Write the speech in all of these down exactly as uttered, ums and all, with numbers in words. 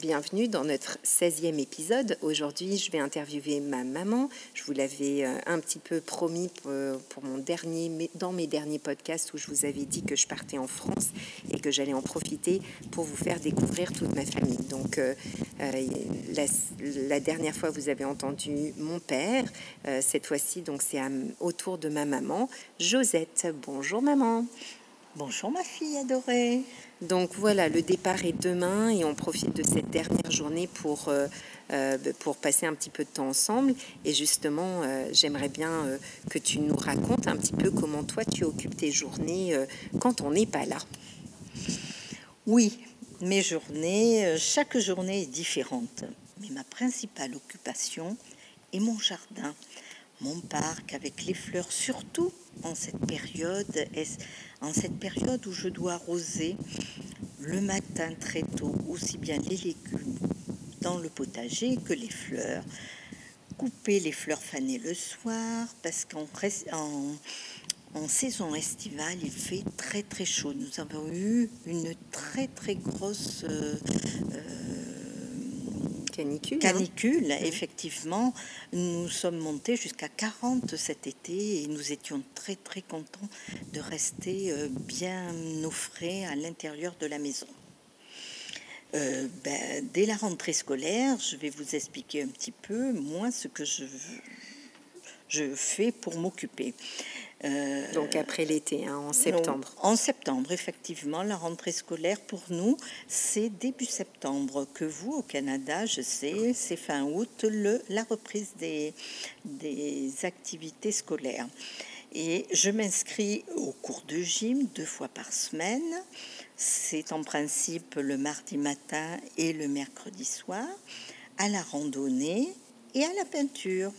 Bienvenue dans notre seizième épisode. Aujourd'hui, je vais interviewer ma maman. Je vous l'avais un petit peu promis pour mon dernier, dans mes derniers podcasts où je vous avais dit que je partais en France et que j'allais en profiter pour vous faire découvrir toute ma famille. Donc, euh, la, la dernière fois, vous avez entendu mon père. Euh, cette fois-ci, donc, c'est à, autour de ma maman, Josette. Bonjour, maman. Bonjour ma fille adorée. Donc voilà, le départ est demain et on profite de cette dernière journée pour, euh, pour passer un petit peu de temps ensemble. Et justement, euh, j'aimerais bien euh, que tu nous racontes un petit peu comment toi tu occupes tes journées euh, quand on n'est pas là. Oui, mes journées, chaque journée est différente. Mais ma principale occupation est mon jardin. Mon parc avec les fleurs, surtout en cette période, en cette période où je dois arroser le matin très tôt, aussi bien les légumes dans le potager que les fleurs. Couper les fleurs fanées le soir, parce qu'en en, en saison estivale, il fait très très chaud. Nous avons eu une très très grosse euh, Canicule, Canicule, hein. Effectivement. Nous sommes montés jusqu'à quarante cet été et nous étions très, très contents de rester bien au frais à l'intérieur de la maison. Euh, ben, dès la rentrée scolaire, je vais vous expliquer un petit peu, moi, ce que je, je fais pour m'occuper. Euh, Donc après l'été, hein, en septembre. Non, en septembre, effectivement, la rentrée scolaire pour nous, c'est début septembre. Que vous, au Canada, je sais, c'est fin août, le, la reprise des, des activités scolaires. Et je m'inscris au cours de gym deux fois par semaine. C'est en principe le mardi matin et le mercredi soir, à la randonnée et à la peinture.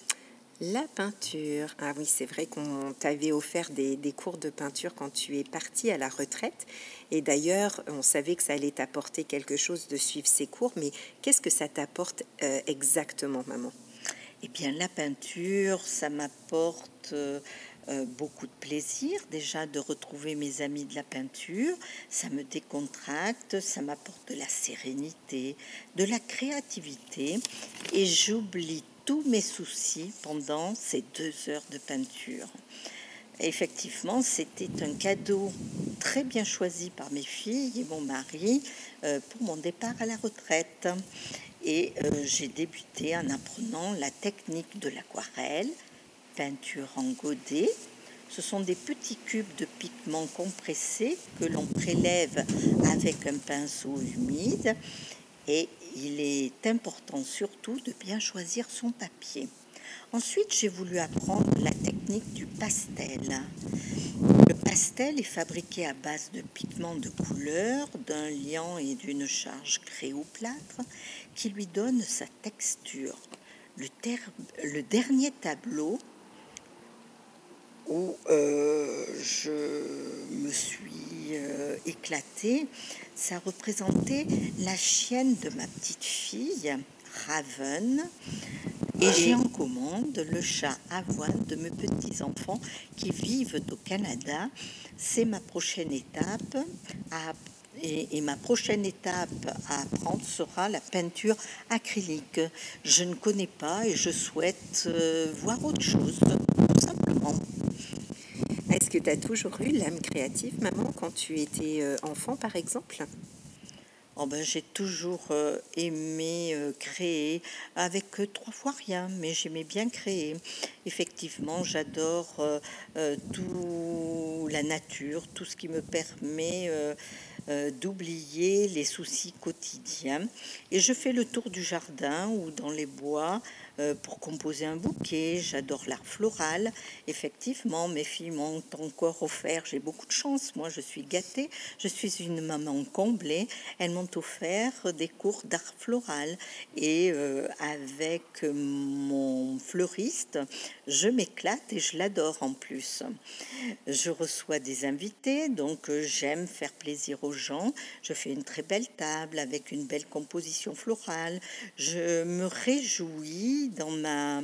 La peinture. Ah oui, c'est vrai qu'on t'avait offert des, des cours de peinture quand tu es partie à la retraite. Et d'ailleurs, on savait que ça allait t'apporter quelque chose de suivre ces cours. Mais qu'est-ce que ça t'apporte euh, exactement, maman ? Eh bien, la peinture, ça m'apporte euh, beaucoup de plaisir. Déjà, de retrouver mes amis de la peinture, ça me décontracte, ça m'apporte de la sérénité, de la créativité. Et j'oublie tous mes soucis pendant ces deux heures de peinture. Effectivement, c'était un cadeau très bien choisi par mes filles et mon mari pour mon départ à la retraite. Et j'ai débuté en apprenant la technique de l'aquarelle, peinture en godet. Ce sont des petits cubes de pigments compressés que l'on prélève avec un pinceau humide. Et il est important surtout de bien choisir son papier. Ensuite, j'ai voulu apprendre la technique du pastel. Le pastel est fabriqué à base de pigments de couleur, d'un liant et d'une charge créoplâtre qui lui donne sa texture. Le, ter- le dernier tableau où euh, je me suis euh, éclatée, ça représentait la chienne de ma petite fille, Raven, et j'ai en commande le chat Avoine de mes petits-enfants qui vivent au Canada. C'est ma prochaine étape, à, et, et ma prochaine étape à apprendre sera la peinture acrylique. Je ne connais pas et je souhaite euh, voir autre chose, tout simplement. Est-ce que tu as toujours eu l'âme créative, maman, quand tu étais enfant, par exemple ? Oh ben, j'ai toujours aimé créer, avec trois fois rien, mais j'aimais bien créer. Effectivement, j'adore euh, tout la nature, tout ce qui me permet euh, euh, d'oublier les soucis quotidiens. Et je fais le tour du jardin ou dans les bois, pour composer un bouquet. J'adore l'art floral. Effectivement, mes filles m'ont encore offert, j'ai beaucoup de chance, moi je suis gâtée, je suis une maman comblée, elles m'ont offert des cours d'art floral et euh, avec mon fleuriste, je m'éclate et je l'adore en plus. Je reçois des invités, donc euh, j'aime faire plaisir aux gens, je fais une très belle table avec une belle composition florale, je me réjouis dans ma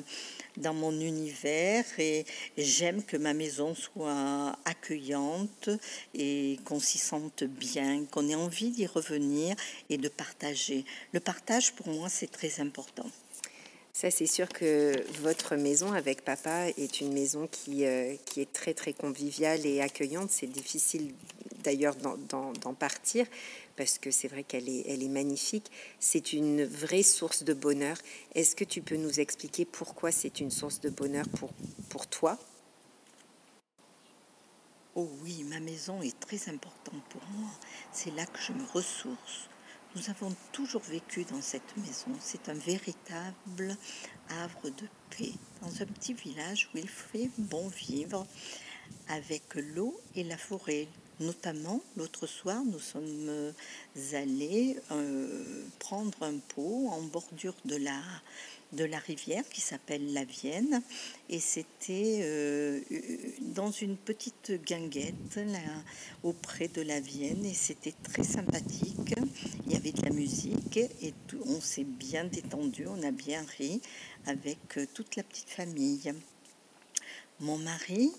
dans mon univers et j'aime que ma maison soit accueillante et qu'on s'y sente bien, qu'on ait envie d'y revenir et de partager. Le partage, pour moi, c'est très important. Ça, c'est sûr que votre maison avec papa est une maison qui, euh, qui est très, très conviviale et accueillante. C'est difficile d'ailleurs d'en, d'en, d'en partir parce que c'est vrai qu'elle est, elle est magnifique. C'est une vraie source de bonheur. Est-ce que tu peux nous expliquer pourquoi c'est une source de bonheur pour, pour toi ? Oh oui, ma maison est très importante pour moi. C'est là que je me ressource. Nous avons toujours vécu dans cette maison. C'est un véritable havre de paix, dans un petit village où il fait bon vivre, avec l'eau et la forêt. Notamment, l'autre soir, nous sommes allés euh, prendre un pot en bordure de la, de la rivière qui s'appelle la Vienne. Et c'était euh, dans une petite guinguette là, auprès de la Vienne. Et c'était très sympathique. Il y avait de la musique et tout, on s'est bien détendu, on a bien ri avec toute la petite famille. Mon mari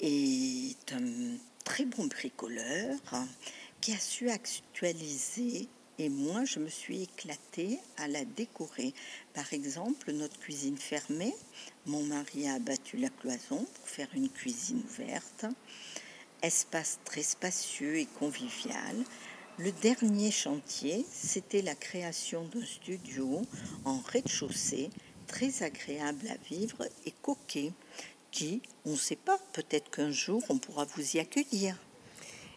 est un très bon bricoleur qui a su actualiser et moi je me suis éclatée à la décorer. Par exemple, notre cuisine fermée, mon mari a abattu la cloison pour faire une cuisine ouverte, espace très spacieux et convivial. Le dernier chantier, c'était la création d'un studio en rez-de-chaussée, très agréable à vivre et coquet, qui, on ne sait pas, peut-être qu'un jour, on pourra vous y accueillir.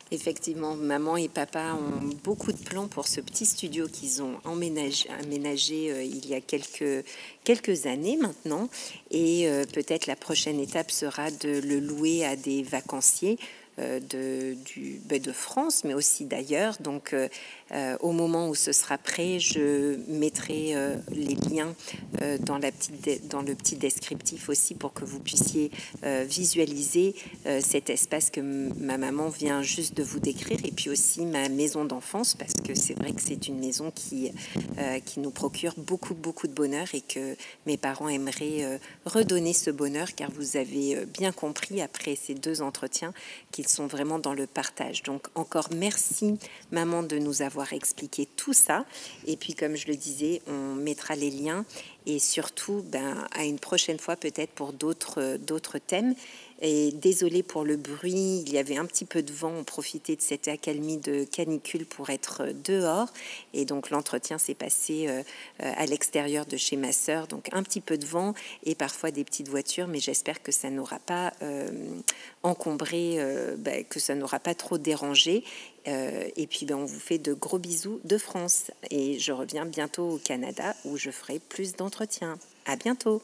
Effectivement, maman et papa ont beaucoup de plans pour ce petit studio qu'ils ont emménagé, aménagé euh, il y a quelques, quelques années maintenant. Et euh, peut-être la prochaine étape sera de le louer à des vacanciers. De, du, de France, mais aussi d'ailleurs. Donc, euh, au moment où ce sera prêt, je mettrai euh, les liens euh, dans, la petite, dans le petit descriptif aussi pour que vous puissiez euh, visualiser euh, cet espace que m- ma maman vient juste de vous décrire et puis aussi ma maison d'enfance, parce que c'est vrai que c'est une maison qui, euh, qui nous procure beaucoup, beaucoup de bonheur et que mes parents aimeraient euh, redonner ce bonheur, car vous avez bien compris après ces deux entretiens qu'ils sont vraiment dans le partage. Donc encore merci maman de nous avoir expliqué tout ça et puis comme je le disais on mettra les liens et surtout ben, à une prochaine fois peut-être pour d'autres, d'autres thèmes. Et désolée pour le bruit, il y avait un petit peu de vent, on profitait de cette accalmie de canicule pour être dehors et donc l'entretien s'est passé euh, à l'extérieur de chez ma sœur, donc un petit peu de vent et parfois des petites voitures, mais j'espère que ça n'aura pas euh, encombré, euh, bah, que ça n'aura pas trop dérangé euh, et puis bah, on vous fait de gros bisous de France et je reviens bientôt au Canada où je ferai plus d'entretiens. À bientôt.